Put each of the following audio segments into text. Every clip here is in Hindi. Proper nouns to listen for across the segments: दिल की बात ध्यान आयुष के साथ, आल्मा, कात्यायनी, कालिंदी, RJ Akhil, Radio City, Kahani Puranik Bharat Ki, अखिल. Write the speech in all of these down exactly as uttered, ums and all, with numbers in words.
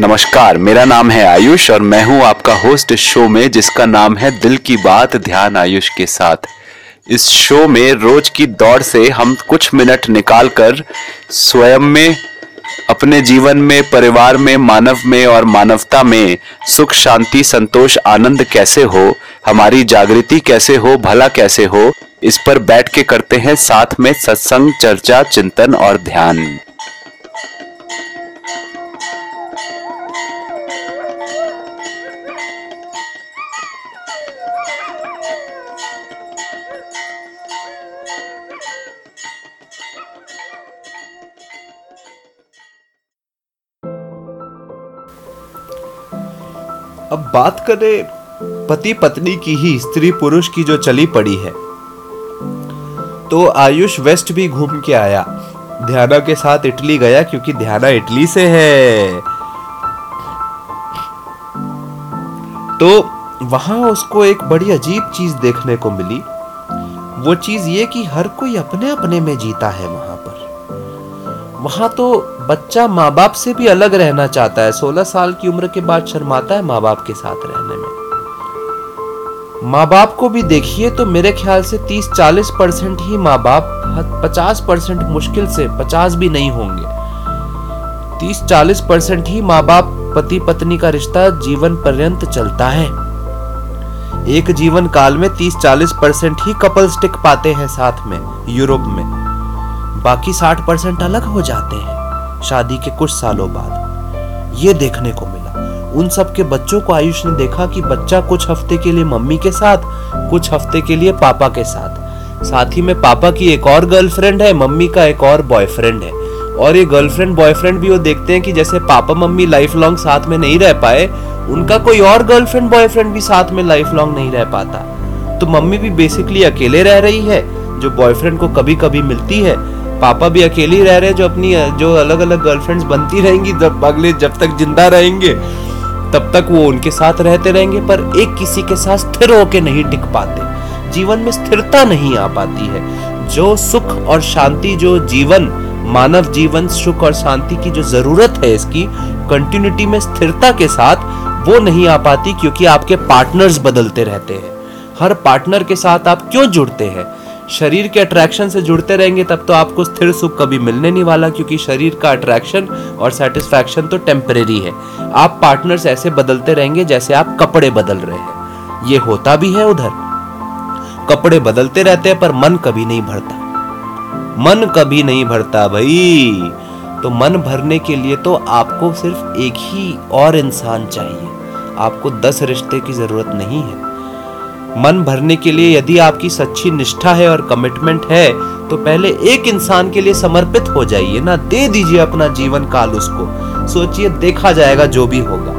नमस्कार, मेरा नाम है आयुष और मैं हूं आपका होस्ट इस शो में जिसका नाम है दिल की बात ध्यान आयुष के साथ। इस शो में रोज की दौड़ से हम कुछ मिनट निकालकर स्वयं में, अपने जीवन में, परिवार में, मानव में और मानवता में सुख, शांति, संतोष, आनंद कैसे हो, हमारी जागृति कैसे हो, भला कैसे हो, इस पर बैठ के करते हैं साथ में सत्संग, चर्चा, चिंतन और ध्यान। अब बात करें पति पत्नी की ही, स्त्री पुरुष की जो चली पड़ी है, तो आयुष वेस्ट भी घूम के आया, ध्याना के साथ इटली गया क्योंकि ध्याना इटली से है। तो वहां उसको एक बड़ी अजीब चीज देखने को मिली। वो चीज ये कि हर कोई अपने अपने में जीता है। वहां पर वहां तो बच्चा माँ बाप से भी अलग रहना चाहता है। सोलह साल की उम्र के बाद शर्माता है माँ बाप के साथ रहने में। माँ बाप को भी देखिए तो मेरे ख्याल से तीस चालीस परसेंट ही माँ बाप, पचास परसेंट मुश्किल से, पचास भी नहीं होंगे, तीस चालीस परसेंट ही माँ बाप, पति पत्नी का रिश्ता जीवन पर्यंत चलता है। एक जीवन काल में तीस चालीस परसेंट ही कपल्स टिक पाते हैं साथ में यूरोप में, बाकी साठ परसेंट अलग हो जाते हैं शादी के कुछ सालों बाद। ये देखने को मिला। उन सब के बच्चों को आयुष ने देखा कि बच्चा कुछ हफ्ते के लिए मम्मी के साथ, कुछ हफ्ते के लिए पापा के साथ, साथ ही में पापा की एक और गर्लफ्रेंड है, मम्मी का एक और बॉयफ्रेंड है। और ये गर्लफ्रेंड बॉयफ्रेंड भी वो देखते हैं कि जैसे पापा मम्मी लाइफ लॉन्ग साथ में नहीं रह पाए, उनका कोई और गर्लफ्रेंड बॉयफ्रेंड भी साथ में लाइफ लॉन्ग नहीं रह पाता। तो मम्मी भी बेसिकली अकेले रह रही है जो बॉयफ्रेंड को कभी कभी मिलती है, पापा भी अकेले रह रहे हैं जो अपनी जो अलग अलग गर्लफ्रेंड्स बनती रहेंगी जब अगले जब तक जिंदा रहेंगे तब तक वो उनके साथ रहते रहेंगे, पर एक किसी के साथ स्थिर होके नहीं टिक पाते। जीवन में स्थिरता नहीं आ पाती है। जो सुख और शांति, जो जीवन, मानव जीवन सुख और शांति की जो जरूरत है, इसकी कंटिन्यूटी में स्थिरता के साथ वो नहीं आ पाती क्योंकि आपके पार्टनर्स बदलते रहते हैं। हर पार्टनर के साथ आप क्यों जुड़ते हैं? शरीर के अट्रैक्शन से जुड़ते रहेंगे तब तो आपको स्थिर सुख कभी मिलने नहीं वाला क्योंकि शरीर का अट्रैक्शन और सेटिस्फैक्शन तो टेम्परेरी है। आप पार्टनर्स ऐसे बदलते रहेंगे जैसे आप कपड़े बदल रहे हैं। ये होता भी है, उधर कपड़े बदलते रहते हैं पर मन कभी नहीं भरता, मन कभी नहीं भरता भाई। तो मन भरने के लिए तो आपको सिर्फ एक ही और इंसान चाहिए, आपको दस रिश्ते की जरूरत नहीं है। मन भरने के लिए यदि आपकी सच्ची निष्ठा है और कमिटमेंट है तो पहले एक इंसान के लिए समर्पित हो जाइए ना, दे दीजिए अपना जीवन काल उसको। सोचिए, देखा जाएगा जो भी होगा।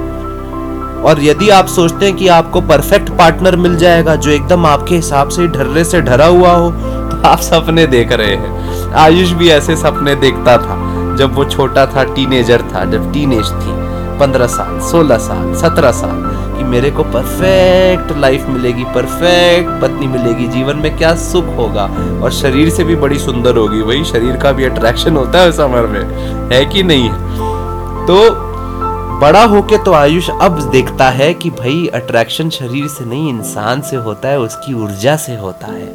और यदि आप सोचते हैं कि आपको परफेक्ट पार्टनर मिल जाएगा जो एकदम आपके हिसाब से ढर्रे से ढरा हुआ हो, तो आप सपने देख रहे हैं। आयुष भी ऐसे सपने देखता था जब वो छोटा था, टीनेजर था, जब टीनेज थी, पंद्रह साल, सोलह साल, सत्रह साल, कि मेरे को परफेक्ट लाइफ मिलेगी, परफेक्ट पत्नी मिलेगी, जीवन में क्या सुख होगा, और शरीर से भी बड़ी सुंदर होगी। वही शरीर का भी अट्रैक्शन होता है उस उम्र में, है कि नहीं? तो बड़ा होके तो आयुष अब देखता है कि भाई अट्रैक्शन शरीर से नहीं, इंसान से होता है, उसकी ऊर्जा से होता है,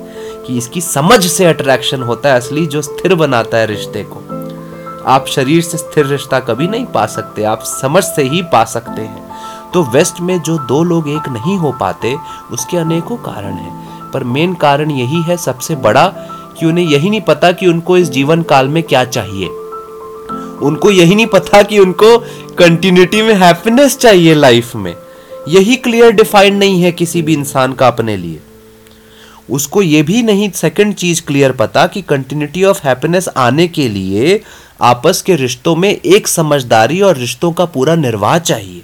कि इसकी समझ से अट्रैक्शन होता है असली, जो स्थिर बनाता है रिश्ते को। आप शरीर से स्थिर रिश्ता कभी नहीं पा सकते, आप समझ से ही पा सकते हैं। तो वेस्ट में जो दो लोग एक नहीं हो पाते उसके अनेकों कारण हैं, पर मेन कारण यही है सबसे बड़ा कि उन्हें यही नहीं पता कि उनको इस जीवन काल में क्या चाहिए। उनको यही नहीं पता कि उनको कंटिन्यूटी में हैप्पीनेस चाहिए लाइफ में। यही क्लियर डिफाइंड नहीं है किसी भी इंसान का अपने लिए। उसको ये भी नहीं सेकंड चीज क्लियर पता कि कंटिन्यूटी ऑफ हैप्पीनेस आने के लिए आपस के रिश्तों में एक समझदारी और रिश्तों का पूरा निर्वाह चाहिए।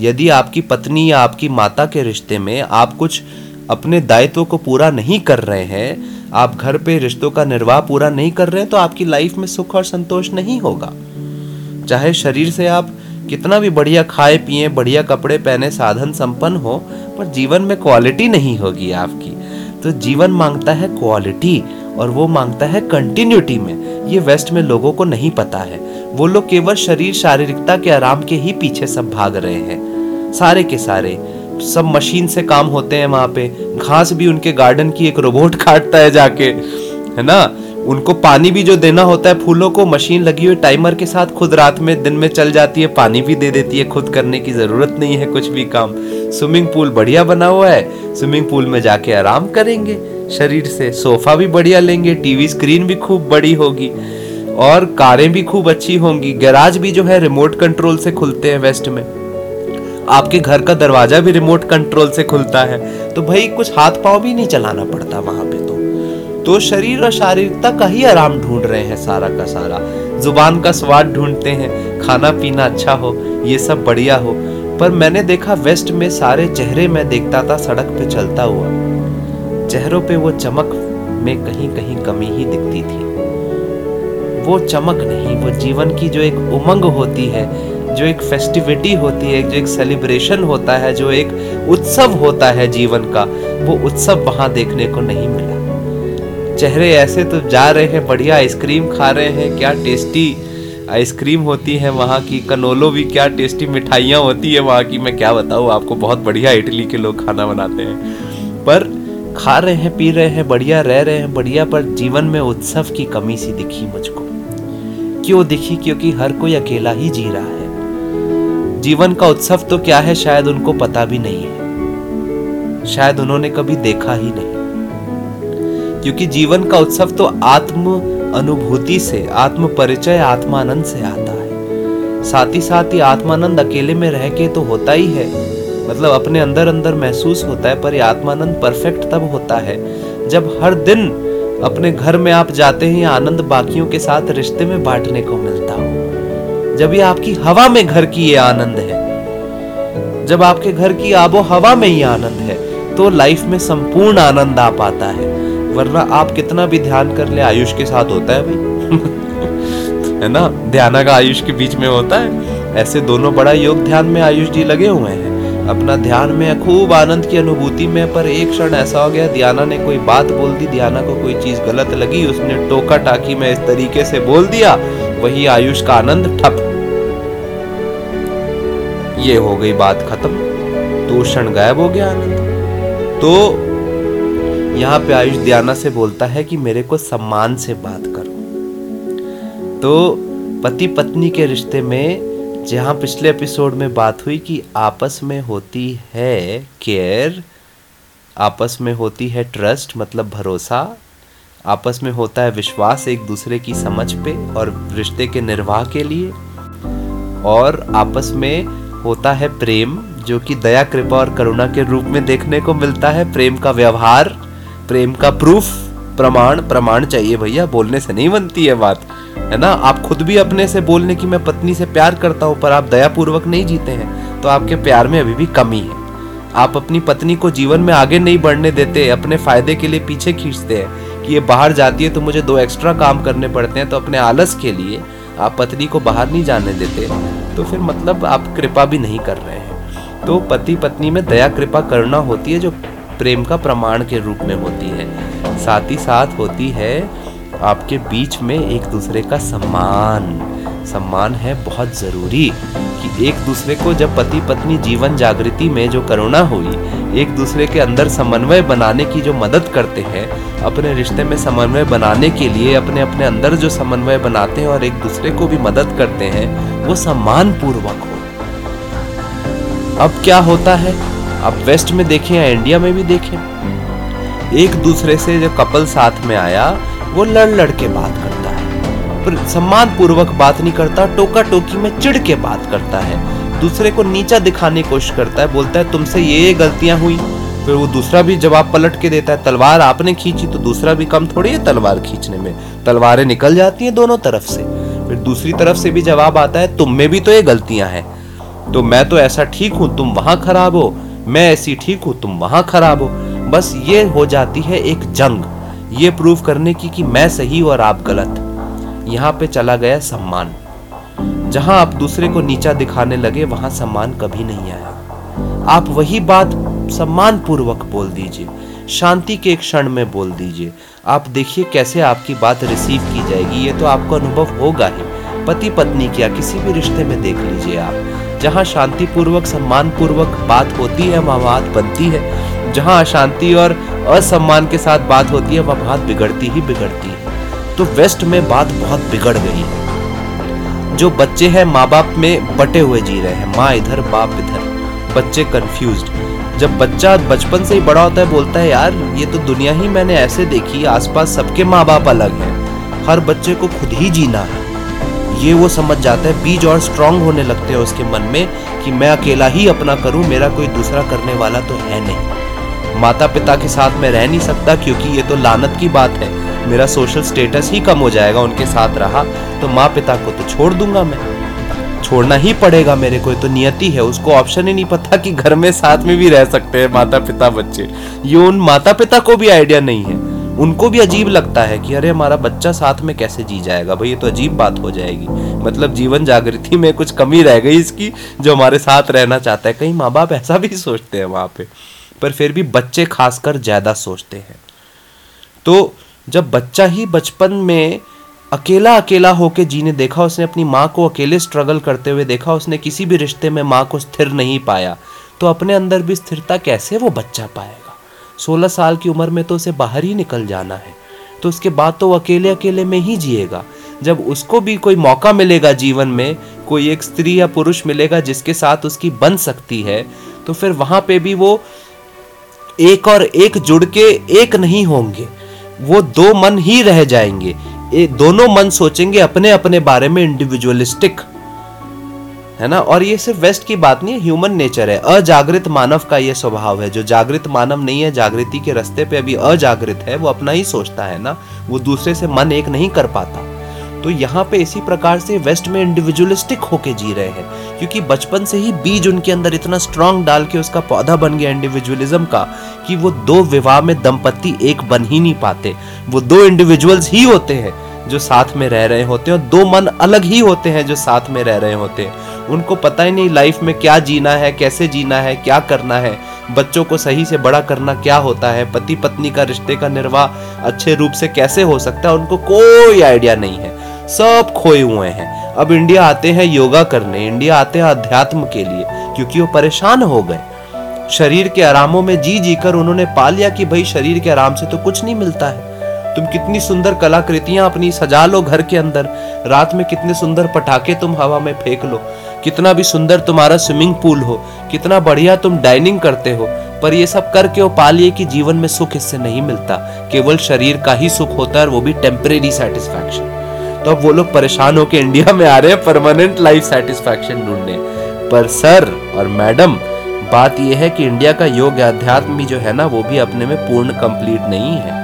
यदि आपकी पत्नी या आपकी माता के रिश्ते में आप कुछ अपने दायित्व को पूरा नहीं कर रहे हैं, आप घर पे रिश्तों का निर्वाह पूरा नहीं कर रहे हैं, तो आपकी लाइफ में सुख और संतोष नहीं होगा। चाहे शरीर से आप कितना भी बढ़िया खाए पिए, बढ़िया कपड़े पहने, साधन संपन्न हो, पर जीवन में क्वालिटी नहीं होगी आपकी। तो जीवन मांगता है क्वालिटी और वो मांगता है कंटिन्यूटी में। ये वेस्ट में लोगों को नहीं पता है। वो लोग केवल शरीर शारीरिकता के आराम के ही पीछे सब भाग रहे हैं। सारे के सारे सब मशीन से काम होते हैं। वहाँ पे घास भी उनके गार्डन की एक रोबोट काटता है जाके, है ना। उनको पानी भी जो देना होता है फूलों को, मशीन लगी हुई टाइमर के साथ खुद रात में दिन में चल जाती है, पानी भी दे देती है, खुद करने की ज़रूरत नहीं है कुछ भी काम। स्विमिंग पूल बढ़िया बना हुआ है, स्विमिंग पूल में जाके आराम करेंगे शरीर से। सोफ़ा भी बढ़िया लेंगे, टीवी स्क्रीन भी खूब बड़ी होगी और कारें भी खूब अच्छी होंगी। गैराज भी जो है रिमोट कंट्रोल से खुलते हैं वेस्ट में, आपके घर का दरवाज़ा भी रिमोट कंट्रोल से खुलता है। तो भाई कुछ हाथ पाँव भी नहीं चलाना पड़ता वहाँ पे। तो तो शरीर और शारीरिकता का ही आराम ढूंढ रहे हैं सारा का सारा। जुबान का स्वाद ढूंढते हैं, खाना पीना अच्छा हो, ये सब बढ़िया हो। पर मैंने देखा वेस्ट में सारे चेहरे मैं देखता था सड़क पे चलता हुआ, चेहरों पे वो चमक में कहीं कहीं कमी ही दिखती थी। वो चमक नहीं, वो जीवन की जो एक उमंग होती है, जो एक फेस्टिविटी होती है, जो एक सेलिब्रेशन होता है, जो एक उत्सव होता है जीवन का, वो उत्सव वहाँ देखने को नहीं मिला। चेहरे ऐसे तो जा रहे हैं, बढ़िया आइसक्रीम खा रहे हैं, क्या टेस्टी आइसक्रीम होती है वहाँ की। कनोलो भी क्या टेस्टी मिठाइयाँ होती है वहाँ की, मैं क्या बताऊँ आपको। बहुत बढ़िया इटली के लोग खाना बनाते हैं। पर खा रहे हैं, पी रहे हैं, बढ़िया रह रहे हैं, बढ़िया। पर जीवन में उत्सव की कमी सी दिखी मुझको। क्यों दिखी? क्योंकि हर कोई अकेला ही जी रहा है। जीवन का उत्सव तो क्या है शायद उनको पता भी नहीं है, शायद उन्होंने कभी देखा ही नहीं। क्योंकि जीवन का उत्सव तो आत्म अनुभूति से, आत्म परिचय, आत्मानंद से आता है। साथ ही साथ ही आत्मानंद अकेले में रह के तो होता ही है, मतलब अपने अंदर अंदर महसूस होता है। पर ये आत्मानंद परफेक्ट तब होता है जब हर दिन अपने घर में आप जाते हैं, आनंद बाकियों के साथ रिश्ते में बांटने को मिलता हो। जब ये आपकी हवा में घर की ये आनंद है, जब आपके घर की आबो हवा में ये आनंद है, तो लाइफ में संपूर्ण आनंद आ पाता है। वरना आप कितना भी ध्यान कर ले, आयुष के साथ होता है भाई है ना, ध्यान का आयुष के बीच में होता है। ऐसे दोनों बड़ा योग ध्यान में आयुष जी लगे हुए हैं, अपना ध्यान में खूब आनंद की अनुभूति में। पर एक क्षण ऐसा हो गया, ध्याना ने कोई बात बोल दी, ध्याना को कोई चीज़ गलत लगी, उसने टोका टाकी में इस तरीके से बोल दिया, वही आयुष का आनंद ठप। ये हो गई बात खत्म, तो क्षण गायब हो गया आनंद। तो यहाँ पे आयुष ध्याना से बोलता है कि मेरे को सम्मान से बात करो। तो पति पत्नी के रिश्ते में जहाँ पिछले एपिसोड में बात हुई कि आपस में होती है केयर, आपस में होती है ट्रस्ट, मतलब भरोसा, आपस में होता है विश्वास एक दूसरे की समझ पे और रिश्ते के निर्वाह के लिए, और आपस में होता है प्रेम, जो कि दया, कृपा और करुणा के रूप में देखने को मिलता है। प्रेम का व्यवहार, प्रेम का प्रूफ, प्रमाण। प्रमाण चाहिए भैया, बोलने से नहीं बनती है बात, है ना। आप खुद भी अपने से बोल लें कि मैं पत्नी से प्यार करता हूँ, पर आप दयापूर्वक नहीं जीते हैं, तो आपके प्यार में अभी भी कमी है। आप अपनी पत्नी को जीवन में आगे नहीं बढ़ने देते, अपने फ़ायदे के लिए पीछे खींचते हैं कि ये बाहर जाती है तो मुझे दो एक्स्ट्रा काम करने पड़ते हैं। तो अपने आलस के लिए आप पत्नी को बाहर नहीं जाने देते, तो फिर मतलब आप कृपा भी नहीं कर रहे हैं। तो पति पत्नी में दया, कृपा, करुणा होती है, जो प्रेम का प्रमाण के रूप में होती है। साथ ही साथ होती है आपके बीच में एक दूसरे का सम्मान। सम्मान है बहुत ज़रूरी कि एक दूसरे को, जब पति पत्नी जीवन जागृति में जो करुणा हुई, एक दूसरे के अंदर समन्वय बनाने की जो मदद करते हैं, अपने रिश्ते में समन्वय बनाने के लिए अपने अपने अंदर जो समन्वय बनाते हैं और एक दूसरे को भी मदद करते हैं, वो सम्मान पूर्वक हो। अब क्या होता है, आप वेस्ट में देखें या इंडिया में भी देखें, एक दूसरे से जो कपल साथ में आया वो लड़ लड़ के बात करता है, पर सम्मान पूर्वक बात नहीं करता, टोका टोकी में चिढ़ के बात करता है, दूसरे को नीचा दिखाने की कोशिश करता है, बोलता है तुमसे ये ये गलतियां हुई, फिर वो दूसरा भी जवाब पलट के देता है। तलवार आपने खींची तो दूसरा भी कम थोड़ी है तलवार खींचने में, तलवारें निकल जाती हैं दोनों तरफ से। फिर दूसरी तरफ से भी जवाब आता है, तुम में भी तो ये गलतियां हैं, तो मैं तो ऐसा ठीक हूँ तुम वहाँ खराब हो, मैं ऐसी ठीक हूँ तुम वहाँ खराब हो। बस ये हो जाती है एक जंग, ये प्रूव करने की कि मैं सही और आप गलत। यहाँ पे चला गया सम्मान। जहाँ आप दूसरे को नीचा दिखाने लगे, वहाँ सम्मान कभी नहीं आया। आप वही बात सम्मान पूर्वक बोल दीजिए, शांति के एक क्षण में बोल दीजिए। आप देखिए कैसे आपकी बात रिसीव की जाएगी। ये तो आपको अनुभव होगा ही पति पत्नी क्या किसी भी रिश्ते में देख लीजिए आप, जहाँ शांतिपूर्वक सम्मानपूर्वक बात होती है वहाँ बात बनती है, जहाँ अशांति और असम्मान के साथ बात होती है वहाँ बात बिगड़ती ही बिगड़ती है। तो वेस्ट में बात बहुत बिगड़ गई है। जो बच्चे हैं माँ बाप में बटे हुए जी रहे हैं, माँ इधर बाप इधर, बच्चे कंफ्यूज्ड। जब बच्चा बचपन से ही बड़ा होता है बोलता है यार ये तो दुनिया ही मैंने ऐसे देखी, आसपास सबके माँ बाप अलग हैं, हर बच्चे को खुद ही जीना है, ये वो समझ जाता है। बीज और स्ट्रांग होने लगते हैं उसके मन में कि मैं अकेला ही अपना करूँ, मेरा कोई दूसरा करने वाला तो है नहीं, माता पिता के साथ मैं रह नहीं सकता क्योंकि ये तो लानत की बात है, मेरा सोशल स्टेटस ही कम हो जाएगा, उनके साथ रहा तो माँ पिता को तो छोड़ दूंगा मैं, छोड़ना ही पड़ेगा मेरे को, तो नियति है। उसको ऑप्शन ही नहीं पता कि घर में साथ में भी रह सकते हैं माता पिता बच्चे, ये उन माता पिता को भी आइडिया नहीं है, उनको भी अजीब लगता है कि अरे हमारा बच्चा साथ में कैसे जी जाएगा भाई, ये तो अजीब बात हो जाएगी, मतलब जीवन जागृति में कुछ कमी रह गई इसकी, जो हमारे साथ रहना चाहता है। कहीं माँ बाप ऐसा भी सोचते हैं वहाँ पे, पर फिर भी बच्चे खासकर ज़्यादा सोचते हैं। तो जब बच्चा ही बचपन में अकेला अकेला होके जीने देखा, उसने अपनी माँ को अकेले स्ट्रगल करते हुए देखा, उसने किसी भी रिश्ते में माँ को स्थिर नहीं पाया, तो अपने अंदर भी स्थिरता कैसे वो बच्चा पाएगा। सोलह साल की उम्र में तो उसे बाहर ही निकल जाना है, तो उसके बाद तो वो अकेले अकेले में ही जिएगा। जब उसको भी कोई मौका मिलेगा जीवन में, कोई एक स्त्री या पुरुष मिलेगा जिसके साथ उसकी बन सकती है, तो फिर वहाँ पर भी वो एक और एक जुड़ के एक नहीं होंगे, वो दो मन ही रह जाएंगे, ये दोनों मन सोचेंगे अपने अपने बारे में, इंडिविजुअलिस्टिक है ना। और ये सिर्फ वेस्ट की बात नहीं है, ह्यूमन नेचर है, अजागृत मानव का ये स्वभाव है। जो जागृत मानव नहीं है, जागृति के रास्ते पे अभी अजागृत है, वो अपना ही सोचता है ना, वो दूसरे से मन एक नहीं कर पाता। तो यहाँ पे इसी प्रकार से वेस्ट में इंडिविजुअलिस्टिक होके जी रहे हैं, क्योंकि बचपन से ही बीज उनके अंदर इतना स्ट्रांग डाल के उसका पौधा बन गया इंडिविजुअलिज्म का, कि वो दो विवाह में दंपत्ति एक बन ही नहीं पाते, वो दो इंडिविजुअल्स ही होते हैं जो साथ में रह रहे होते हैं, और दो मन अलग ही होते हैं जो साथ में रह रहे होते हैं। उनको पता ही नहीं लाइफ में क्या जीना है, कैसे जीना है, क्या करना है, बच्चों को सही से बड़ा करना क्या होता है, पति पत्नी का रिश्ते का निर्वाह अच्छे रूप से कैसे हो सकता है, उनको कोई आइडिया नहीं है, सब खोए हुए हैं। अब इंडिया आते हैं योगा करने, इंडिया आते हैं अध्यात्म के लिए, क्योंकि वो परेशान हो गए शरीर के आरामों में जी जी कर। उन्होंने पा लिया कि भाई शरीर के आराम से तो कुछ नहीं मिलता है, तुम कितनी सुंदर कलाकृतियां अपनी सजा लो घर के अंदर, रात में कितने सुंदर पटाखे तुम हवा में फेंक लो, कितना भी सुंदर तुम्हारा स्विमिंग पूल हो, कितना बढ़िया तुम डाइनिंग करते हो, पर ये सब करके वो पा लिए कि जीवन में सुख इससे नहीं मिलता, केवल शरीर का ही सुख होता है, और वो भी टेम्परेरी सेटिस्फैक्शन। तो अब वो लोग परेशान होकर इंडिया में आ रहे हैं परमानेंट लाइफ सेटिस्फैक्शन ढूंढने। पर सर और मैडम, बात यह है कि इंडिया का योग अध्यात्म जो है ना, वो भी अपने में पूर्ण कंप्लीट नहीं है,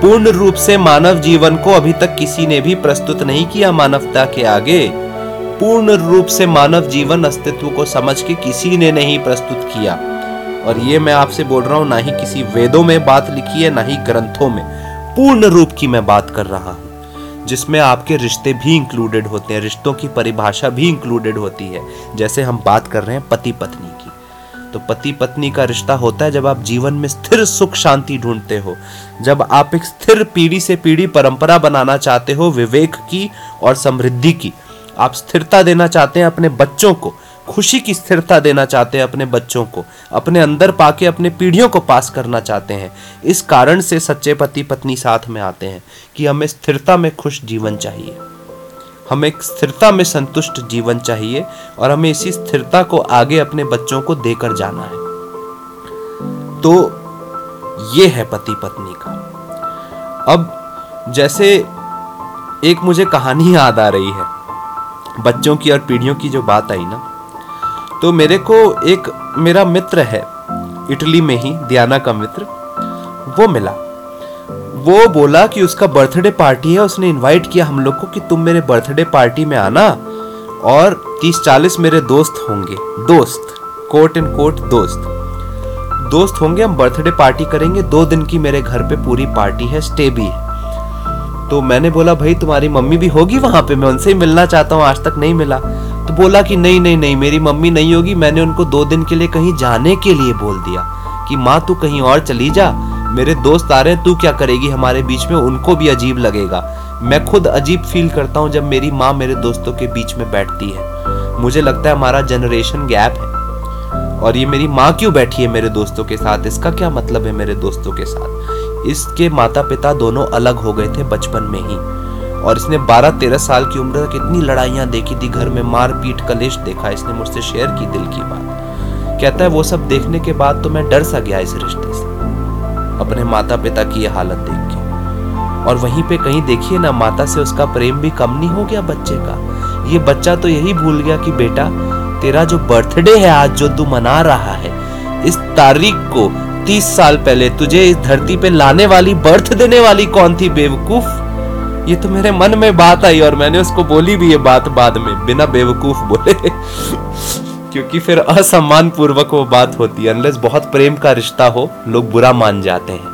पूर्ण रूप से मानव जीवन को अभी तक किसी ने भी प्रस्तुत नहीं किया मानवता के आगे, पूर्ण रूप से मानव जीवन अस्तित्व को समझ के किसी ने नहीं प्रस्तुत किया। और ये मैं आपसे बोल रहा हूँ, ना ही किसी वेदों में बात लिखी है, ना ही ग्रंथों में, पूर्ण रूप की मैं बात कर रहा हूँ, जिसमें आपके रिश्ते भी इंक्लूडेड होते हैं, रिश्तों की परिभाषा भी इंक्लूडेड होती है। जैसे हम बात कर रहे हैं पति पत्नी की, तो पति पत्नी का रिश्ता होता है जब आप जीवन में स्थिर सुख शांति ढूंढते हो, जब आप एक स्थिर पीढ़ी से पीढ़ी परंपरा बनाना चाहते हो विवेक की और समृद्धि की, आप स्थिरता देना चाहते हैं अपने बच्चों को, खुशी की स्थिरता देना चाहते हैं अपने बच्चों को, अपने अंदर पाके अपने पीढ़ियों को पास करना चाहते हैं। इस कारण से सच्चे पति पत्नी साथ में आते हैं कि हमें स्थिरता में खुश जीवन चाहिए, हमें स्थिरता में संतुष्ट जीवन चाहिए, और हमें इसी स्थिरता को आगे अपने बच्चों को देकर जाना है। तो ये है पति पत्नी का। अब जैसे एक मुझे कहानी याद आ रही है, बच्चों की और पीढ़ियों की जो बात आई ना, तो मेरे को एक मेरा मित्र है इटली में ही, दियाना का मित्र, वो मिला। वो बोला कि उसका बर्थडे पार्टी है, उसने इनवाइट किया हम लोग को कि तुम मेरे बर्थडे पार्टी में आना, और तीस चालीस मेरे दोस्त होंगे, दोस्त कोट एंड कोट दोस्त दोस्त होंगे, हम बर्थडे पार्टी करेंगे, दो दिन की मेरे घर पे पूरी पार्टी है, स्टे भी है। तो मैंने बोला भाई तुम्हारी मम्मी भी होगी वहाँ पे, मैं उनसे ही मिलना चाहता हूँ, आज तक नहीं मिला। तो बोला कि नहीं नहीं नहीं मेरी मम्मी नहीं होगी, मैंने उनको दो दिन के लिए कहीं जाने के लिए बोल दिया कि माँ तू कहीं और चली जा, मेरे दोस्त आ रहे हैं, तू क्या करेगी हमारे बीच में, उनको भी अजीब लगेगा, मैं खुद अजीब फील करता हूँ जब मेरी माँ मेरे दोस्तों के बीच में बैठती है। मुझे लगता है हमारा जनरेशन गैप है और ये मेरी माँ क्यों बैठी है मेरे दोस्तों के साथ, इसका क्या मतलब है मेरे दोस्तों के साथ। इसके माता पिता दोनों अलग हो गए थे बचपन में ही और इसने बारह तेरह साल की उम्र तक इतनी लड़ाइयाँ देखी थी, घर में मार पीट कलेश देखा। इसने मुझसे शेयर की दिल की बात। कहता है वो सब देखने के बाद तो मैं डर सा गया इस रिश्ते से, अपने माता पिता की ये हालत देख के। और वहीं पे कहीं देखिए ना, माता से उसका प्रेम भी कम नहीं हो गया बच्चे का। ये बच्चा तो यही भूल गया कि बेटा तेरा जो बर्थडे है आज जो तू मना रहा है, इस तारीख को तीस साल पहले तुझे इस धरती पे लाने वाली, बर्थ देने वाली कौन थी बेवकूफ। ये तो मेरे मन में बात आई और मैंने उसको बोली भी ये बात बाद में, बिना बेवकूफ बोले क्योंकि फिर असम्मान पूर्वक वो बात होती है। अनलेस बहुत प्रेम का रिश्ता हो लोग बुरा मान जाते हैं,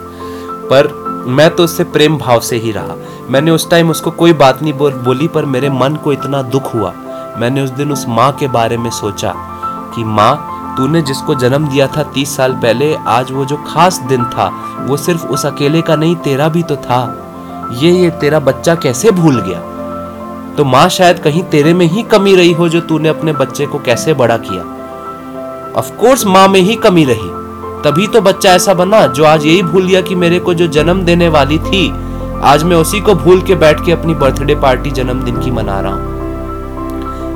पर मैं तो उससे प्रेम भाव से ही रहा। मैंने उस टाइम उसको कोई बात नहीं बोल बोली, पर मेरे मन को इतना दुख हुआ। मैंने उस दिन उस माँ के बारे में सोचा कि माँ तूने जिसको जन्म दिया था तीस साल पहले, आज वो जो खास दिन था वो सिर्फ उस अकेले का नहीं, तेरा भी तो था। ये ये तेरा बच्चा कैसे भूल गया। तो माँ शायद कहीं तेरे में ही कमी रही हो, जो तूने अपने बच्चे को कैसे बड़ा किया। ऑफ कोर्स माँ में ही कमी रही, तभी तो बच्चा ऐसा बना जो आज यही भूल गया कि मेरे को जो जन्म देने वाली थी आज मैं उसी को भूल के बैठ के अपनी बर्थडे पार्टी जन्मदिन की मना रहा हूँ।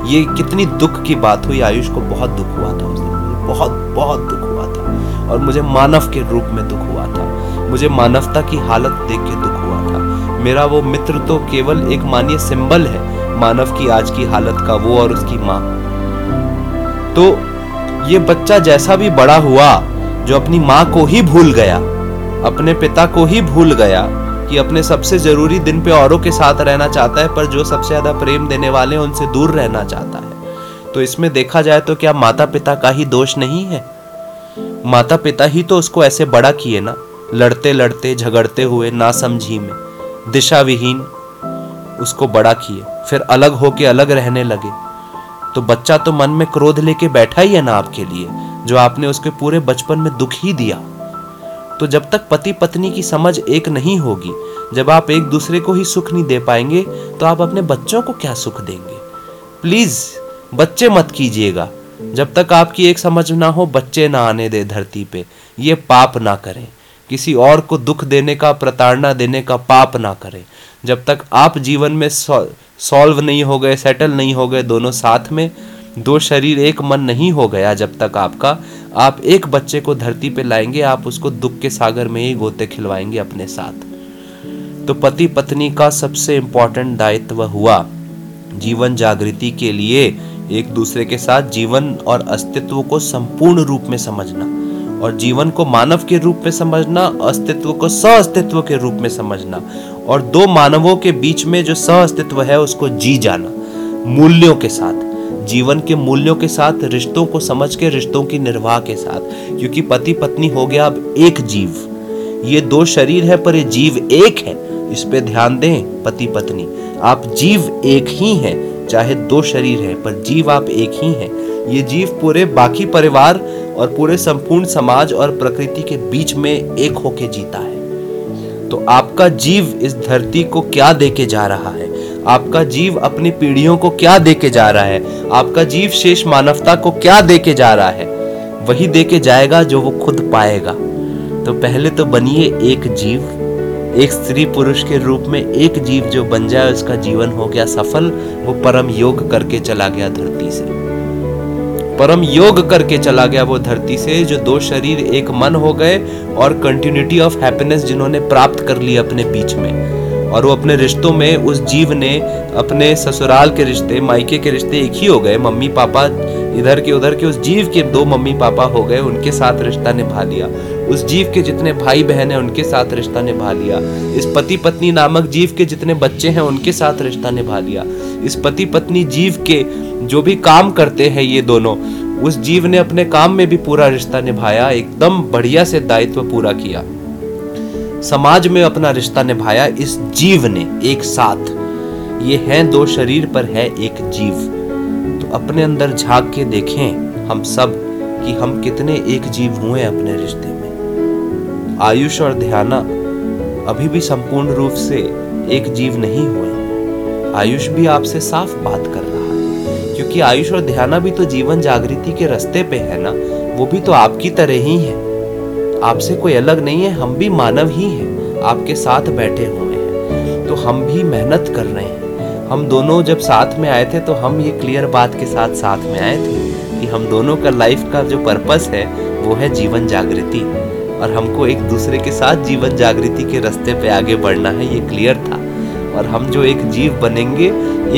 ये कितनी दुख की बात हुई, आयुष को बहुत दुख हुआ था उस दिन, बहुत बहुत दुख हुआ था। और मुझे मानव के रूप में दुख हुआ था, मुझे मानवता की हालत देख के दुख हुआ था। मेरा वो मित्र तो केवल एक मानिए सिंबल है मानव की आज की हालत का, वो और उसकी माँ। तो ये बच्चा जैसा भी बड़ा हुआ, जो अपनी माँ को ही भूल गया, अपने पिता को ही भूल गया कि अपने सबसे जरूरी दिन पे औरों के साथ रहना चाहता है, पर जो सबसे ज्यादा प्रेम देने वाले हैं उनसे दूर रहना चाहता है। तो इसमें देखा जाए तो क्या माता पिता का ही दोष नहीं है। माता पिता ही तो उसको ऐसे बड़ा किए ना, लड़ते लड़ते झगड़ते हुए, नासमझी में, दिशा विहीन उसको बड़ा किए, फिर अलग होके अलग रहने लगे। तो बच्चा तो मन में क्रोध लेके बैठा ही है ना आपके लिए, जो आपने उसके पूरे बचपन में दुख ही दिया। तो जब तक पति पत्नी की समझ एक नहीं होगी, जब आप एक दूसरे को ही सुख नहीं दे पाएंगे, तो आप अपने बच्चों को क्या सुख देंगे। प्लीज बच्चे मत कीजिएगा, जब तक आपकी एक समझ ना हो। बच्चे ना आने दे धरती पे, ये पाप ना करें, किसी और को दुख देने का, प्रताड़ना देने का पाप ना करें। जब तक आप जीवन में सॉल्व नहीं हो गए, सेटल नहीं हो गए, दोनों साथ में, दो शरीर एक मन नहीं हो गया, जब तक आपका, आप एक बच्चे को धरती पे लाएंगे, आप उसको दुख के सागर में ही गोते खिलवाएंगे अपने साथ। तो पति पत्नी का सबसे इम्पोर्टेंट दायित्व हुआ जीवन जागृति के लिए एक दूसरे के साथ जीवन और अस्तित्व को संपूर्ण रूप में समझना, और जीवन को मानव के रूप में समझना, अस्तित्व को सह अस्तित्व के रूप में समझना, और दो मानवों के बीच में जो सह अस्तित्व है उसको जी जाना, मूल्यों के साथ, जीवन के मूल्यों के साथ, रिश्तों को समझ के, रिश्तों की निर्वाह के साथ। क्योंकि पति पत्नी हो गया अब एक जीव। ये दो शरीर है पर ये जीव एक है, इस पे ध्यान दें पति पत्नी। आप जीव एक ही हैं, चाहे दो शरीर है पर जीव आप एक ही हैं। ये जीव पूरे बाकी परिवार और पूरे संपूर्ण समाज और प्रकृति के बीच में एक होके जीता है। तो आपका जीव इस धरती को क्या देके जा रहा है, आपका जीव अपनी पीढ़ियों को क्या देके जा रहा है, आपका जीव शेष मानवता को क्या देके जा रहा है, वही देके जाएगा जो वो खुद पाएगा। तो पहले तो बनिए एक जीव, एक स्त्री पुरुष के रूप में एक जीव जो बन जाए उसका जीवन हो गया सफल। वो परम योग करके चला गया धरती से, परम योग करके चला गया वो धरती से, जो दो शरीर एक मन हो गए और कंटिन्यूटी ऑफ हैप्पीनेस जिन्होंने प्राप्त कर ली अपने बीच में। और वो अपने रिश्तों में, उस जीव ने अपने ससुराल के रिश्ते, मायके के रिश्ते एक ही हो गए, मम्मी पापा इधर के उधर के, उस जीव के दो मम्मी पापा हो गए, उनके साथ रिश्ता निभा लिया। उस जीव के जितने भाई बहन हैं उनके साथ रिश्ता निभा लिया। इस पति पत्नी नामक जीव के जितने बच्चे हैं उनके साथ रिश्ता निभा लिया। इस पति पत्नी जीव के जो भी काम करते हैं ये दोनों, उस जीव ने अपने काम में भी पूरा रिश्ता निभाया, एकदम बढ़िया से दायित्व पूरा किया, समाज में अपना रिश्ता निभाया इस जीव ने एक साथ। ये है दो शरीर पर है एक जीव। तो अपने अंदर झांक के देखें हम सब कि हम कितने एक जीव हुए अपने रिश्ते में। आयुष और ध्याना अभी भी संपूर्ण रूप से एक जीव नहीं हुए। आयुष भी आपसे साफ बात कर रहा है, क्योंकि आयुष और ध्याना भी तो जीवन जागृति के रास्ते पे है ना, वो भी तो आपकी तरह ही है, आपसे कोई अलग नहीं है। हम भी मानव ही हैं, आपके साथ बैठे हुए हैं, तो हम भी मेहनत कर रहे हैं। हम दोनों जब साथ में आए थे तो हम ये क्लियर बात के साथ साथ में आए थे कि हम दोनों का लाइफ का जो पर्पस है वो है जीवन जागृति, और हमको एक दूसरे के साथ जीवन जागृति के रास्ते पे आगे बढ़ना है, ये क्लियर था। और हम जो एक जीव बनेंगे,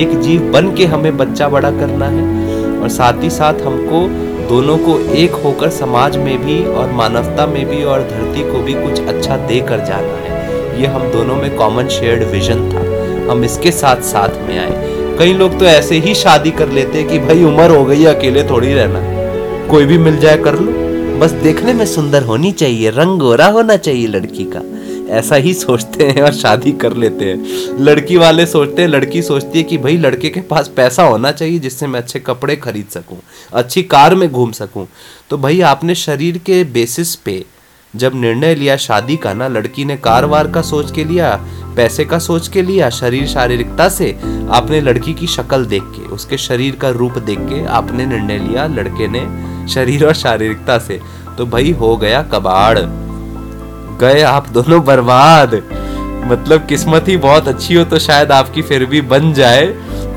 एक जीव बन के हमें बच्चा बड़ा करना है, और साथ ही साथ हमको दोनों को एक होकर समाज में भी और मानवता में भी और धरती को भी कुछ अच्छा दे कर जाना है। ये हम दोनों में कॉमन शेयर्ड विजन था, हम इसके साथ साथ में आए। कई लोग तो ऐसे ही शादी कर लेते हैं कि भाई उम्र हो गई, अकेले थोड़ी रहना, कोई भी मिल जाए कर लो, बस देखने में सुंदर होनी चाहिए, रंग गोरा होना चाहिए लड़की का, ऐसा ही सोचते हैं और शादी कर लेते हैं। लड़की वाले सोचते हैं, लड़की सोचती है कि भाई लड़के के पास पैसा होना चाहिए जिससे मैं अच्छे कपड़े खरीद सकूं, अच्छी कार में घूम सकूं। तो भाई आपने शरीर के बेसिस पे जब निर्णय लिया शादी का ना, लड़की ने कार वार का सोच के लिया, पैसे का सोच के लिया, शरीर शारीरिकता से, आपने लड़की की शक्ल देख के, उसके शरीर का रूप देख के आपने निर्णय लिया, लड़के ने शरीर और शारीरिकता से, तो भाई हो गया कबाड़, गए आप दोनों बर्बाद। मतलब किस्मत ही बहुत अच्छी हो तो शायद आपकी फिर भी बन जाए,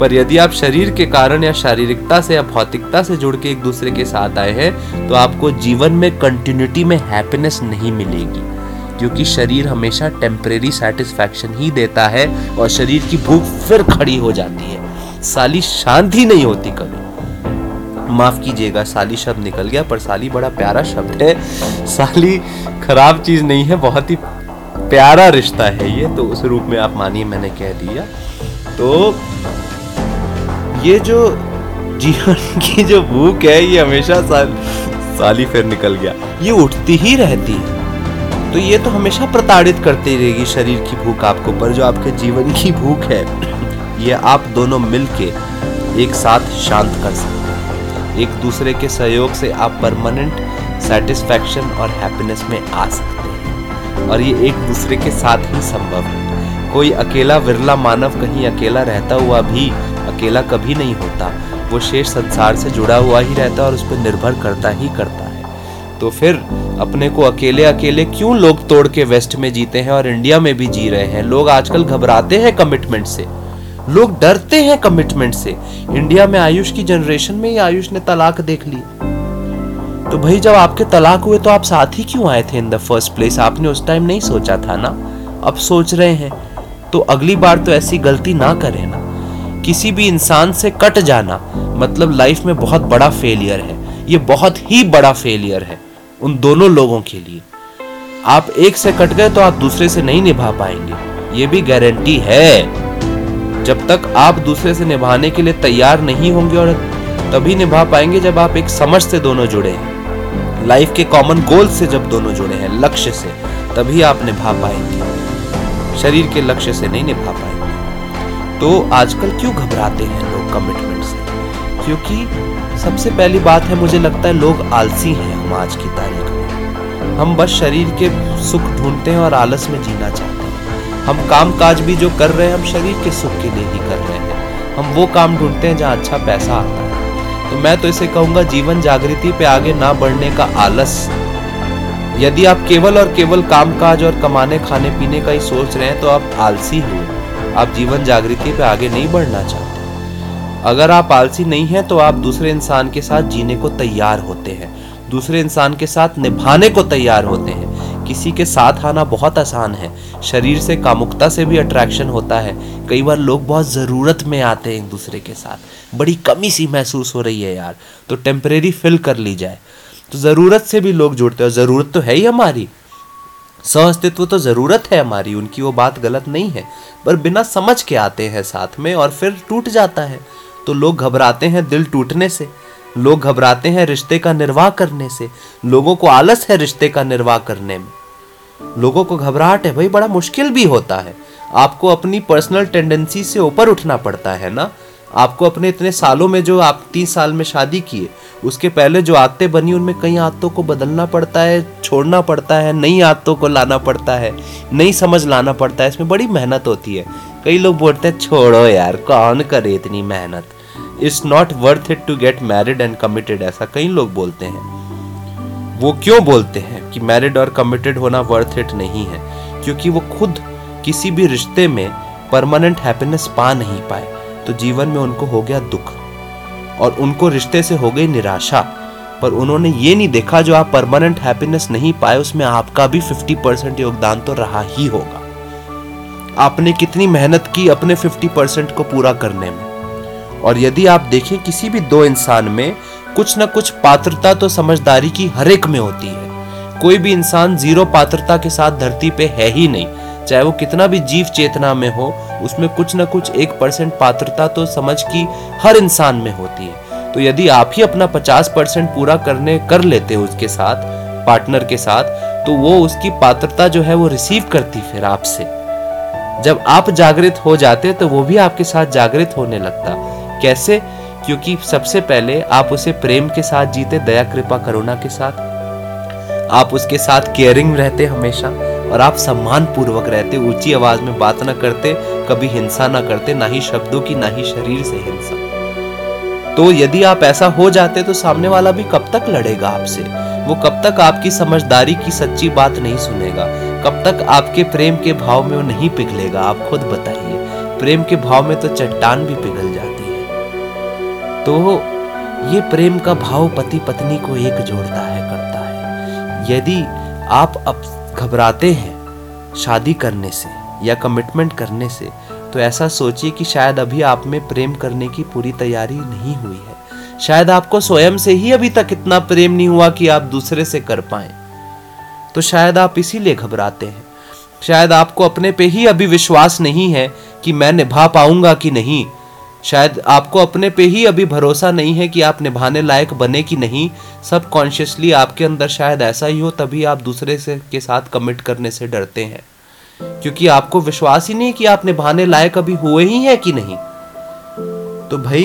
पर यदि आप शरीर के कारण या शारीरिकता से या भौतिकता से जुड़ के एक दूसरे के साथ आए हैं तो आपको जीवन में कंटिन्यूटी में हैप्पीनेस नहीं मिलेगी, क्योंकि शरीर हमेशा टेम्परेरी सेटिस्फैक्शन ही देता है और शरीर की भूख फिर खड़ी हो जाती है, साली शांति नहीं होती कभी। माफ कीजिएगा, साली शब्द निकल गया, पर साली बड़ा प्यारा शब्द है, साली खराब चीज़ नहीं है, बहुत ही प्यारा रिश्ता है ये, तो उस रूप में आप मानिए मैंने कह दिया। तो ये जो जीवन की जो भूख है ये हमेशा साल, साली फिर निकल गया, ये उठती ही रहती है, तो ये तो हमेशा प्रताड़ित करती रहेगी शरीर की भूख आपको। पर जो आपके जीवन की भूख है ये आप दोनों मिल के एक साथ शांत कर सकते हैं, एक दूसरे के सहयोग से आप परमानेंट सेटिस्फैक्शन और हैप्पीनेस में आ सकते हैं, और ये एक दूसरे के साथ ही संभव है। कोई अकेला विरला मानव कहीं अकेला रहता हुआ भी अकेला कभी नहीं होता, वो शेष संसार से जुड़ा हुआ ही रहता है और उस पर निर्भर करता ही करता है। तो फिर अपने को अकेले अकेले क्यों लोग तोड़ के वेस्ट में जीते हैं और इंडिया में भी जी रहे हैं। लोग आजकल घबराते हैं कमिटमेंट से, लोग डरते हैं कमिटमेंट से। इंडिया में आयुष की जनरेशन में ही आयुष ने तलाक देख ली। तो भाई जब आपके तलाक हुए तो आप साथ ही क्यों आए थे इन द फर्स्ट प्लेस, आपने उस टाइम नहीं सोचा था ना, अब सोच रहे हैं, तो अगली बार तो ऐसी गलती ना करें ना। किसी भी इंसान से कट जाना मतलब लाइफ में बहुत बड़ा फेलियर है, ये बहुत ही बड़ा फेलियर है उन दोनों लोगों के लिए। आप एक से कट गए तो आप दूसरे से नहीं निभा पाएंगे, ये भी गारंटी है। जब तक आप दूसरे से निभाने के लिए तैयार नहीं होंगे, और तभी निभा पाएंगे जब आप एक समझ से दोनों जुड़े हैं, लाइफ के कॉमन गोल से जब दोनों जुड़े हैं, लक्ष्य से, तभी आप निभा पाएंगे, शरीर के लक्ष्य से नहीं निभा पाएंगे। तो आजकल क्यों घबराते हैं लोग कमिटमेंट से, क्योंकि सबसे पहली बात है, मुझे लगता है लोग आलसी हैं। हम आज की तारीख में हम बस शरीर के सुख ढूंढते हैं और आलस में जीना चाहते हैं। हम काम काज भी जो कर रहे हैं हम शरीर के सुख के लिए ही कर रहे हैं, हम वो काम ढूंढते हैं जहाँ अच्छा पैसा आता है। तो मैं तो इसे कहूँगा जीवन जागृति पे आगे ना बढ़ने का आलस। यदि आप केवल और केवल काम काज और कमाने खाने पीने का ही सोच रहे हैं तो आप आलसी हुए, आप जीवन जागृति पे आगे नहीं बढ़ना चाहते। अगर आप आलसी नहीं हैं तो आप दूसरे इंसान के साथ जीने को तैयार होते हैं, दूसरे इंसान के साथ निभाने को तैयार होते हैं। किसी के साथ आना बहुत आसान है, शरीर से कामुकता से भी अट्रैक्शन होता है। कई बार लोग बहुत ज़रूरत में आते हैं एक दूसरे के साथ, बड़ी कमी सी महसूस हो रही है यार, तो टेम्परेरी फिल कर ली जाए, तो ज़रूरत से भी लोग जुड़ते हैं। ज़रूरत तो है ही हमारी, सहअस्तित्व तो ज़रूरत है हमारी, उनकी वो बात गलत नहीं है, पर बिना समझ के आते हैं साथ में और फिर टूट जाता है। तो लोग घबराते हैं दिल टूटने से, लोग घबराते हैं रिश्ते का निर्वाह करने से, लोगों को आलस है रिश्ते का निर्वाह करने में, लोगों को घबराहट है। भाई बड़ा मुश्किल भी होता है, आपको अपनी पर्सनल टेंडेंसी से ऊपर उठना पड़ता है ना। आपको अपने इतने सालों में, जो आप तीस साल में शादी किए, उसके पहले जो आदतें बनी उनमें कई आदतों को बदलना पड़ता है, छोड़ना पड़ता है, नई आदतों को लाना पड़ता है, नई समझ लाना पड़ता है, इसमें बड़ी मेहनत होती है। कई लोग बोलते हैं छोड़ो यार कौन करे इतनी मेहनत, it's not worth it to get married and committed, ऐसा कई लोग बोलते हैं। वो क्यों बोलते हैं कि मैरिड और कमिटेड होना वर्थ इट नहीं है? क्योंकि वो खुद किसी भी रिश्ते में परमानेंट हैप्पीनेस पा नहीं पाए, तो जीवन में उनको हो गया दुख और उनको रिश्ते से हो गई निराशा। पर उन्होंने ये नहीं देखा जो आप परमानेंट हैप्पीनेस नहीं पाए उसमें आपका भी पचास परसेंट योगदान तो रहा ही होगा। आपने कितनी मेहनत की अपने पचास परसेंट को पूरा करने में। और यदि आप देखें किसी भी दो इंसान में कुछ ना कुछ पात्रता तो समझदारी की हर एक में होती है। कोई भी इंसान जीरो पात्रता के साथ धरती पे है ही नहीं, चाहे वो कितना भी जीव चेतना में हो, उसमें कुछ ना कुछ एक परसेंट पात्रता तो समझ की हर इंसान में होती है। तो यदि आप ही अपना पचास परसेंट पूरा करने कर लेते हो उसके साथ, पार्टनर के साथ, तो वो उसकी पात्रता जो है वो रिसीव करती फिर आपसे। जब आप जागृत हो जाते तो वो भी आपके साथ जागृत होने लगता। कैसे? क्योंकि सबसे पहले आप उसे प्रेम के साथ जीते, दया कृपा करुणा के साथ, आप उसके साथ केयरिंग रहते हमेशा, और आप सम्मान पूर्वक रहते, ऊंची आवाज में बात ना करते, कभी हिंसा ना करते, ना ही शब्दों की ना ही शरीर से हिंसा। तो यदि आप ऐसा हो जाते तो सामने वाला भी कब तक लड़ेगा आपसे, वो कब तक आपकी समझदारी की सच्ची बात नहीं सुनेगा, कब तक आपके प्रेम के भाव में वो नहीं पिघलेगा। आप खुद बताइए, प्रेम के भाव में तो चट्टान भी पिघल जाती है। तो ये प्रेम का भाव पति पत्नी को एक जोड़ता है, करता है। यदि आप अब घबराते हैं शादी करने से या कमिटमेंट करने से, तो ऐसा सोचिए कि शायद अभी आप में प्रेम करने की पूरी तैयारी नहीं हुई है, शायद आपको स्वयं से ही अभी तक इतना प्रेम नहीं हुआ कि आप दूसरे से कर पाएं। तो शायद आप इसीलिए घबराते हैं, शायद आपको अपने पे ही अभी विश्वास नहीं है कि मैं निभा पाऊंगा कि नहीं, शायद आपको अपने पे ही अभी भरोसा नहीं है कि आप निभाने लायक बने कि नहीं। सब कॉन्शियसली आपके अंदर शायद ऐसा ही हो, तभी आप दूसरे से के साथ कमिट करने से डरते हैं, क्योंकि आपको विश्वास ही नहीं कि आप निभाने लायक अभी हुए ही हैं कि नहीं। तो भाई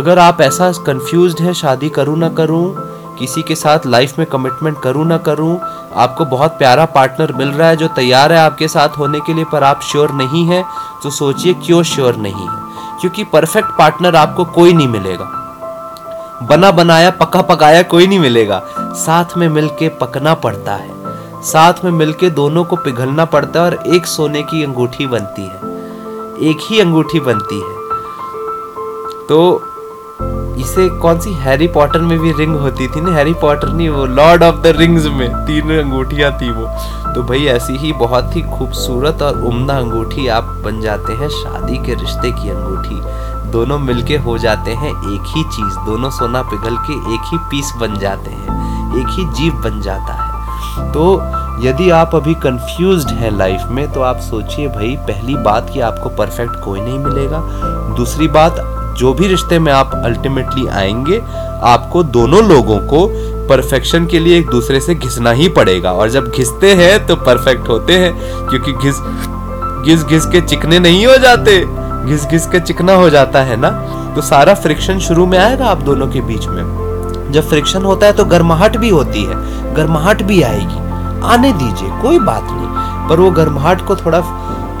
अगर आप ऐसा कंफ्यूज्ड हैं, शादी करूँ ना करूँ, किसी के साथ लाइफ में कमिटमेंट करूँ ना करूँ, आपको बहुत प्यारा पार्टनर मिल रहा है जो तैयार है आपके साथ होने के लिए, पर आप श्योर नहीं हैं, तो सोचिए क्यों श्योर नहीं है। क्योंकि परफेक्ट पार्टनर आपको कोई नहीं मिलेगा, बना बनाया पका पकाया कोई नहीं मिलेगा। साथ में मिलके पकना पड़ता है, साथ में मिलके दोनों को पिघलना पड़ता है, और एक सोने की अंगूठी बनती है, एक ही अंगूठी बनती है। तो इसे कौन सी हैरी पॉटर में भी रिंग होती थी ना, हैरी पॉटर नहीं, वो लॉर्ड ऑफ द रिंग्स में तीन अंगूठियाँ थी वो। तो भाई ऐसी ही बहुत ही खूबसूरत और उम्दा अंगूठी आप बन जाते हैं, शादी के रिश्ते की अंगूठी। दोनों मिलके हो जाते हैं एक ही चीज़, दोनों सोना पिघल के एक ही पीस बन जाते हैं, एक ही जीव बन जाता है। तो यदि आप अभी कंफ्यूज्ड हैं लाइफ में, तो आप सोचिए भाई, पहली बात कि आपको परफेक्ट कोई नहीं मिलेगा, दूसरी बात जो भी रिश्ते में आप अल्टीमेटली आएंगे, आपको दोनों लोगों को परफेक्शन के लिए एक दूसरे से घिसना ही पड़ेगा, और जब घिसते हैं तो परफेक्ट होते हैं, क्योंकि घिस घिस घिस के चिकने नहीं हो जाते, घिस घिस के चिकना हो जाता है ना। तो सारा फ्रिक्शन शुरू में आएगा आप दोनों के बीच में। जब फ्रिक्शन होता है तो गर्माहट भी होती है, गर्माहट भी आएगी, आने दीजिए, कोई बात नहीं, पर वो गर्माहट को थोड़ा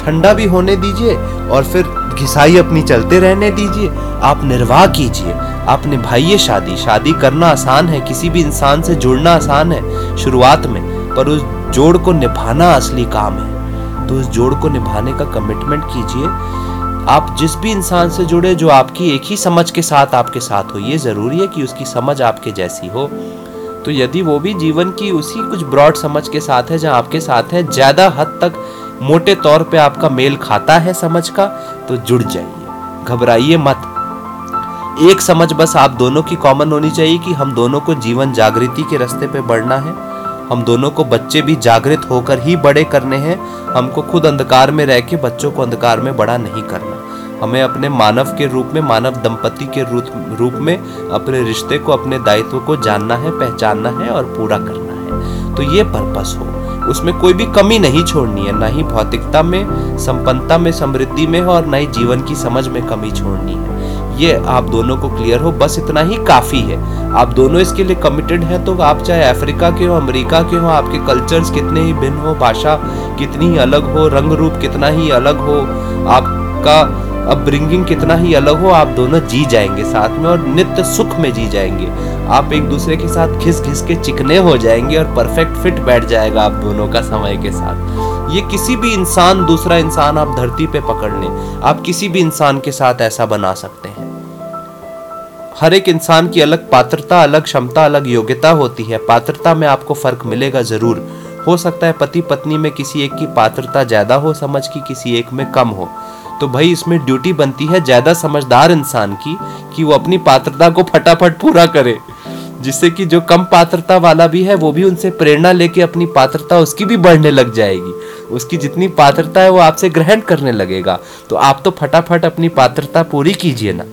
ठंडा भी होने दीजिए, और फिर घिसाई अपनी चलते रहने दीजिए। आप निर्वाह कीजिए, आप निभाइए शादी। शादी करना आसान है, किसी भी इंसान से जुड़ना आसान है शुरुआत में, पर उस जोड़ को निभाना असली काम है। तो उस जोड़ को निभाने का कमिटमेंट कीजिए। आप जिस भी इंसान से जुड़े, जो आपकी एक ही समझ के साथ आपके साथ हो, ये ज़रूरी है कि उसकी समझ आपके जैसी हो। तो यदि वो भी जीवन की उसी कुछ ब्रॉड समझ के साथ है जहाँ आपके साथ है, ज़्यादा हद तक मोटे तौर पे आपका मेल खाता है समझ का, तो जुड़ जाइए, घबराइए मत। एक समझ बस आप दोनों की कॉमन होनी चाहिए कि हम दोनों को जीवन जागृति के रास्ते पे बढ़ना है, हम दोनों को बच्चे भी जागृत होकर ही बड़े करने हैं, हमको खुद अंधकार में रह के बच्चों को अंधकार में बड़ा नहीं करना। हमें अपने मानव के रूप में, मानव दंपति के रूप में अपने रिश्ते को, अपने दायित्व को जानना है, पहचानना है और पूरा करना है। तो ये पर्पस हो, उसमें कोई भी कमी नहीं छोड़नी है, ना ही भौतिकता में, संपन्नता में, समृद्धि में, और ना ही जीवन की समझ में कमी छोड़नी है। ये आप दोनों को क्लियर हो, बस इतना ही काफ़ी है। आप दोनों इसके लिए कमिटेड हैं तो आप चाहे अफ्रीका के हो, अमेरिका के हो, आपके कल्चर्स कितने ही भिन्न हो, भाषा कितनी ही अलग हो, रंग रूप कितना ही अलग हो, आपका अपब्रिंगिंग कितना ही अलग हो, आप दोनों जी जाएंगे साथ में और नित्य सुख में जी जाएंगे। आप एक दूसरे के साथ खिस खिस के चिकने हो जाएंगे और परफेक्ट फिट बैठ जाएगा आप दोनों का समय के साथ। ये किसी भी इंसान, दूसरा इंसान आप धरती पे पकड़ लें, आप किसी भी इंसान के साथ ऐसा बना सकते हैं। हर एक इंसान की अलग पात्रता, अलग क्षमता, अलग योग्यता होती है। पात्रता में आपको फर्क मिलेगा जरूर, हो सकता है पति पत्नी में किसी एक की पात्रता ज़्यादा हो समझ की, किसी एक में कम हो, तो भाई इसमें ड्यूटी बनती है ज़्यादा समझदार इंसान की कि वो अपनी पात्रता को फटाफट पूरा करे, जिससे कि जो कम पात्रता वाला भी है वो भी उनसे प्रेरणा लेके अपनी पात्रता उसकी भी बढ़ने लग जाएगी, उसकी जितनी पात्रता है वो आपसे ग्रहण करने लगेगा। तो आप तो फटाफट अपनी पात्रता पूरी कीजिए ना,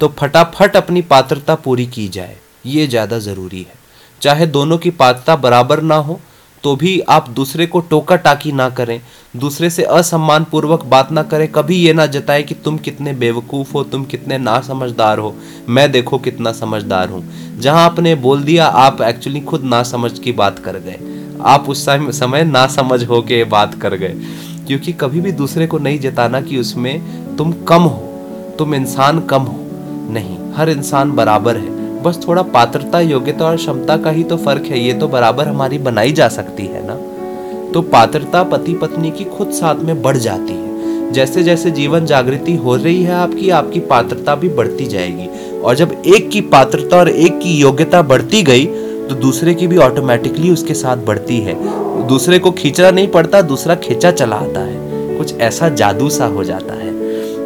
तो फटाफट अपनी पात्रता पूरी की जाए, ये ज़्यादा ज़रूरी है। चाहे दोनों की पात्रता बराबर ना हो तो भी आप दूसरे को टोका टाकी ना करें, दूसरे से असम्मान पूर्वक बात ना करें, कभी ये ना जताएं कि तुम कितने बेवकूफ़ हो, तुम कितने ना समझदार हो, मैं देखो कितना समझदार हूँ। जहाँ आपने बोल दिया आप एक्चुअली खुद ना समझ की बात कर गए, आप उस समय ना समझ हो के बात कर गए, क्योंकि कभी भी दूसरे को नहीं जताना कि उसमें तुम कम हो, तुम इंसान कम हो, नहीं, हर इंसान बराबर है। बस थोड़ा पात्रता, योग्यता और क्षमता का ही तो फर्क है, ये तो बराबर हमारी बनाई जा सकती है ना। तो पात्रता पति पत्नी की खुद साथ में बढ़ जाती है, जैसे जैसे जीवन जागृति हो रही है आपकी, आपकी पात्रता भी बढ़ती जाएगी, और जब एक की पात्रता और एक की योग्यता बढ़ती गई तो दूसरे की भी ऑटोमेटिकली उसके साथ बढ़ती है। दूसरे को खींचना नहीं पड़ता, दूसरा खींचा चला आता है, कुछ ऐसा जादू सा हो जाता है।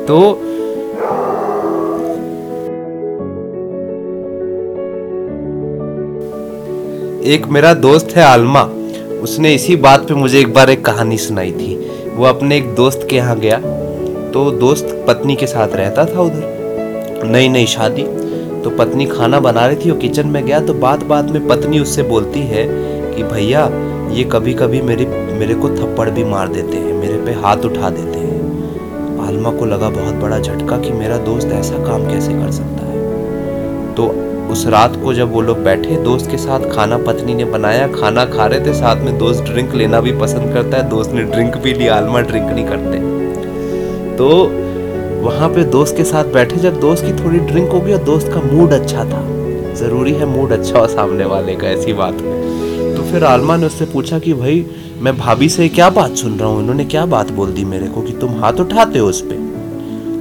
तो एक मेरा दोस्त है आल्मा, उसने इसी बात पे मुझे एक बार एक कहानी सुनाई थी। वो अपने एक दोस्त के यहाँ गया, तो दोस्त पत्नी के साथ रहता था उधर, नई नई शादी, तो पत्नी खाना बना रही थी, वो किचन में गया तो बात बात में पत्नी उससे बोलती है कि भैया ये कभी कभी मेरी मेरे को थप्पड़ भी मार देते हैं, मेरे पे हाथ उठा देते हैं। आल्मा को लगा बहुत बड़ा झटका कि मेरा दोस्त ऐसा काम कैसे कर सकता है। तो उस रात को जब वो लोग बैठे दोस्त के साथ, खाना पत्नी ने बनाया, खाना खा रहे थे साथ में, दोस्त ड्रिंक लेना भी पसंद करता है, दोस्त ने ड्रिंक भी लिया, आल्मा ड्रिंक नहीं करते। तो वहाँ पे दोस्त के साथ बैठे, जब दोस्त की थोड़ी ड्रिंक हो गई और दोस्त का मूड अच्छा था, ज़रूरी है मूड अच्छा हो सामने वाले का, ऐसी बात है। तो फिर आल्मा ने उससे पूछा कि भाई मैं भाभी से क्या बात सुन रहा हूँ, इन्होंने क्या बात बोल दी मेरे को कि तुम हाथ उठाते हो उस पर।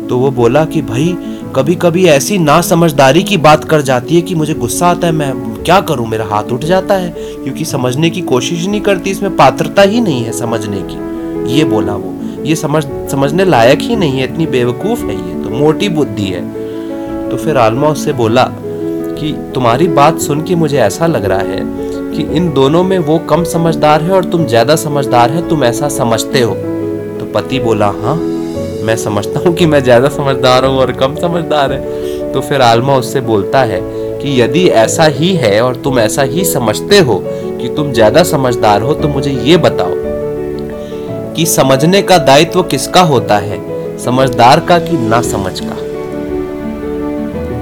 तो वो बोला कि भाई कभी कभी ऐसी ना समझदारी की बात कर जाती है कि मुझे गुस्सा आता है, मैं क्या करूं, मेरा हाथ उठ जाता है, क्योंकि समझने की कोशिश नहीं करती, इसमें पात्रता ही नहीं है समझने की। ये बोला वो, ये समझ समझने लायक ही नहीं है, इतनी बेवकूफ़ है ये, तो मोटी बुद्धि है। तो फिर आल्मा उससे बोला कि तुम्हारी बात सुन के मुझे ऐसा लग रहा है कि इन दोनों में वो कम समझदार है और तुम ज़्यादा समझदार है, तुम ऐसा समझते हो। तो पति बोला हाँ मैं समझता हूँ कि मैं ज़्यादा समझदार हूँ और कम समझदार है। तो फिर आल्मा उससे बोलता है कि यदि ऐसा ही है और तुम ऐसा ही समझते हो कि तुम ज़्यादा समझदार हो, तो मुझे ये बताओ कि समझने का दायित्व किसका होता है, समझदार का कि ना समझ का?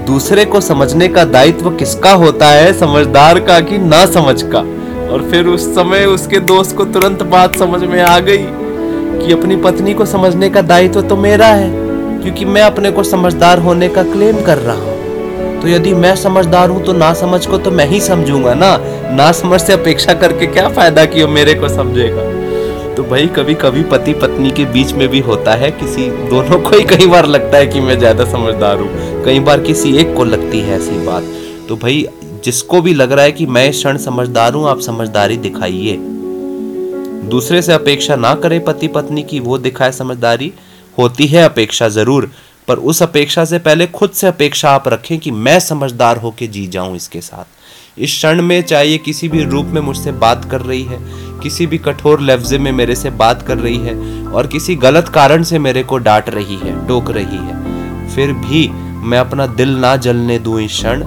दूसरे को समझने का दायित्व किसका होता है, समझदार का कि ना समझ का? और फिर उस समय उसके दोस्त को तुरंत बात समझ में आ गई कि अपनी पत्नी को समझने का दायित्व तो मेरा है, क्योंकि मैं अपने को समझदार होने का क्लेम कर रहा हूँ। तो यदि मैं समझदार हूँ तो ना समझ को तो मैं ही समझूंगा ना, ना समझ से अपेक्षा करके क्या फायदा कि वो मेरे को समझेगा। तो भाई कभी कभी पति पत्नी के बीच में भी होता है, किसी दोनों को ही कई बार लगता है कि मैं ज़्यादा समझदार हूँ, कई बार किसी एक को लगती है ऐसी बात। तो भाई जिसको भी लग रहा है कि मैं इस क्षण समझदार हूँ, आप समझदारी दिखाइए, दूसरे से अपेक्षा ना करें पति पत्नी की, वो दिखाए समझदारी। होती है अपेक्षा ज़रूर, पर उस अपेक्षा से पहले खुद से अपेक्षा आप रखें कि मैं समझदार होकर जी जाऊं इसके साथ। इस क्षण में चाहिए किसी भी रूप में मुझसे बात कर रही है, किसी भी कठोर लफ्ज़े में मेरे से बात कर रही है और किसी गलत कारण से मेरे को डांट रही है, टोक रही है, फिर भी मैं अपना दिल ना जलने दूँ। इस क्षण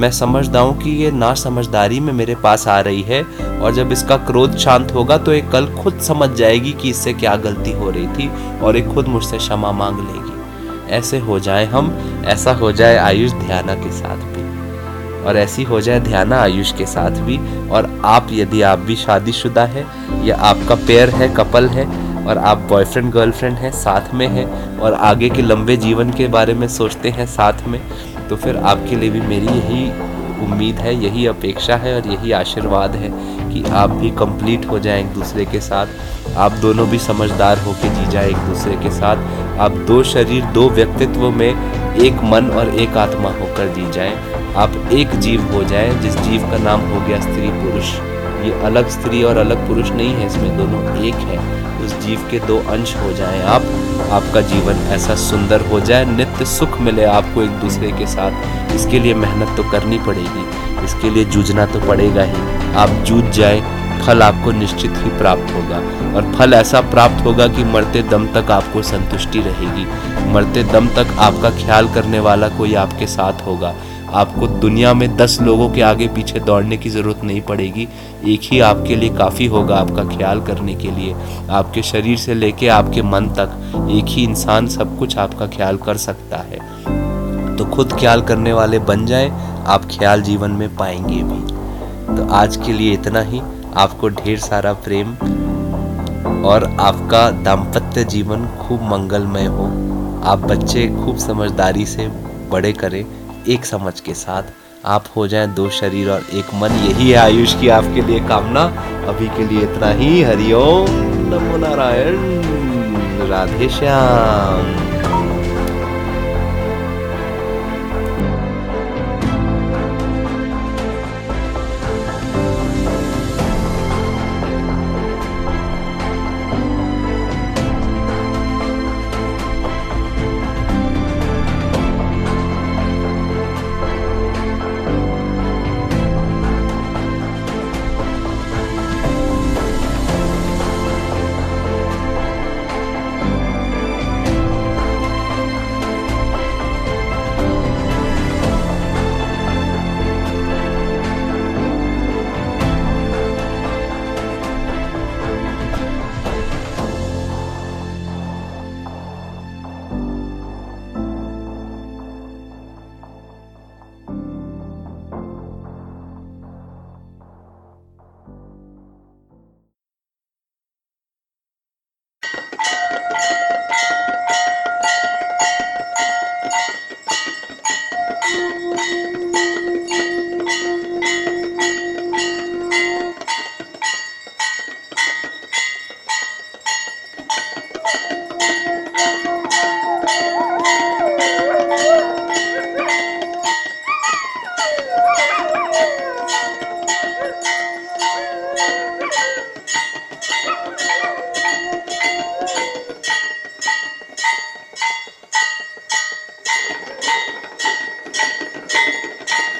मैं समझता हूँ कि ये ना समझदारी में मेरे पास आ रही है, और जब इसका क्रोध शांत होगा तो ये कल खुद समझ जाएगी कि इससे क्या गलती हो रही थी, और ये खुद मुझसे क्षमा मांग लेगी। ऐसे हो जाए हम, ऐसा हो जाए आयुष ध्याना के साथ भी, और ऐसी हो जाए ध्याना आयुष के साथ भी। और आप, यदि आप भी शादीशुदा है या आपका पेयर है, कपल है, और आप बॉयफ्रेंड गर्लफ्रेंड हैं, साथ में हैं और आगे के लंबे जीवन के बारे में सोचते हैं साथ में, तो फिर आपके लिए भी मेरी यही उम्मीद है, यही अपेक्षा है और यही आशीर्वाद है कि आप भी कंप्लीट हो जाएं एक दूसरे के साथ। आप दोनों भी समझदार होकर जी जाए एक दूसरे के साथ। आप दो शरीर, दो व्यक्तित्व में एक मन और एक आत्मा होकर जी जाएं। आप एक जीव हो जाएं, जिस जीव का नाम हो गया स्त्री पुरुष। ये अलग स्त्री और अलग पुरुष नहीं है, इसमें दोनों एक है। उस जीव के दो अंश हो जाएं आप। आपका जीवन ऐसा सुंदर हो जाए, नित्य सुख मिले आपको एक दूसरे के साथ। इसके लिए मेहनत तो करनी पड़ेगी, इसके लिए जूझना तो पड़ेगा ही। आप जूझ जाए, फल आपको निश्चित ही प्राप्त होगा, और फल ऐसा प्राप्त होगा कि मरते दम तक आपको संतुष्टि रहेगी। मरते दम तक आपका ख्याल करने वाला कोई आपके साथ होगा। आपको दुनिया में दस लोगों के आगे पीछे दौड़ने की ज़रूरत नहीं पड़ेगी, एक ही आपके लिए काफ़ी होगा आपका ख्याल करने के लिए। आपके शरीर से लेके आपके मन तक एक ही इंसान सब कुछ आपका ख्याल कर सकता है। तो खुद ख्याल करने वाले बन जाएं, आप ख्याल जीवन में पाएंगे भी। तो आज के लिए इतना ही। आपको ढेर सारा प्रेम, और आपका दाम्पत्य जीवन खूब मंगलमय हो। आप बच्चे खूब समझदारी से बड़े करें, एक समझ के साथ। आप हो जाएं दो शरीर और एक मन। यही है आयुष की आपके लिए कामना। अभी के लिए इतना ही। हरिओम नमो नारायण। राधे श्याम।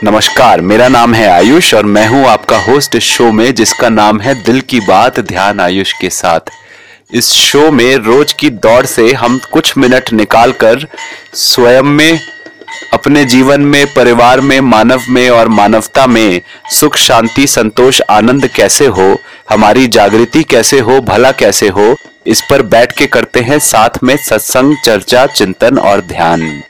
नमस्कार, मेरा नाम है आयुष और मैं हूं आपका होस्ट इस शो में, जिसका नाम है दिल की बात ध्यान आयुष के साथ। इस शो में रोज की दौड़ से हम कुछ मिनट निकालकर स्वयं में, अपने जीवन में, परिवार में, मानव में और मानवता में सुख, शांति, संतोष, आनंद कैसे हो, हमारी जागृति कैसे हो, भला कैसे हो, इस पर बैठ के करते हैं साथ में सत्संग, चर्चा, चिंतन और ध्यान।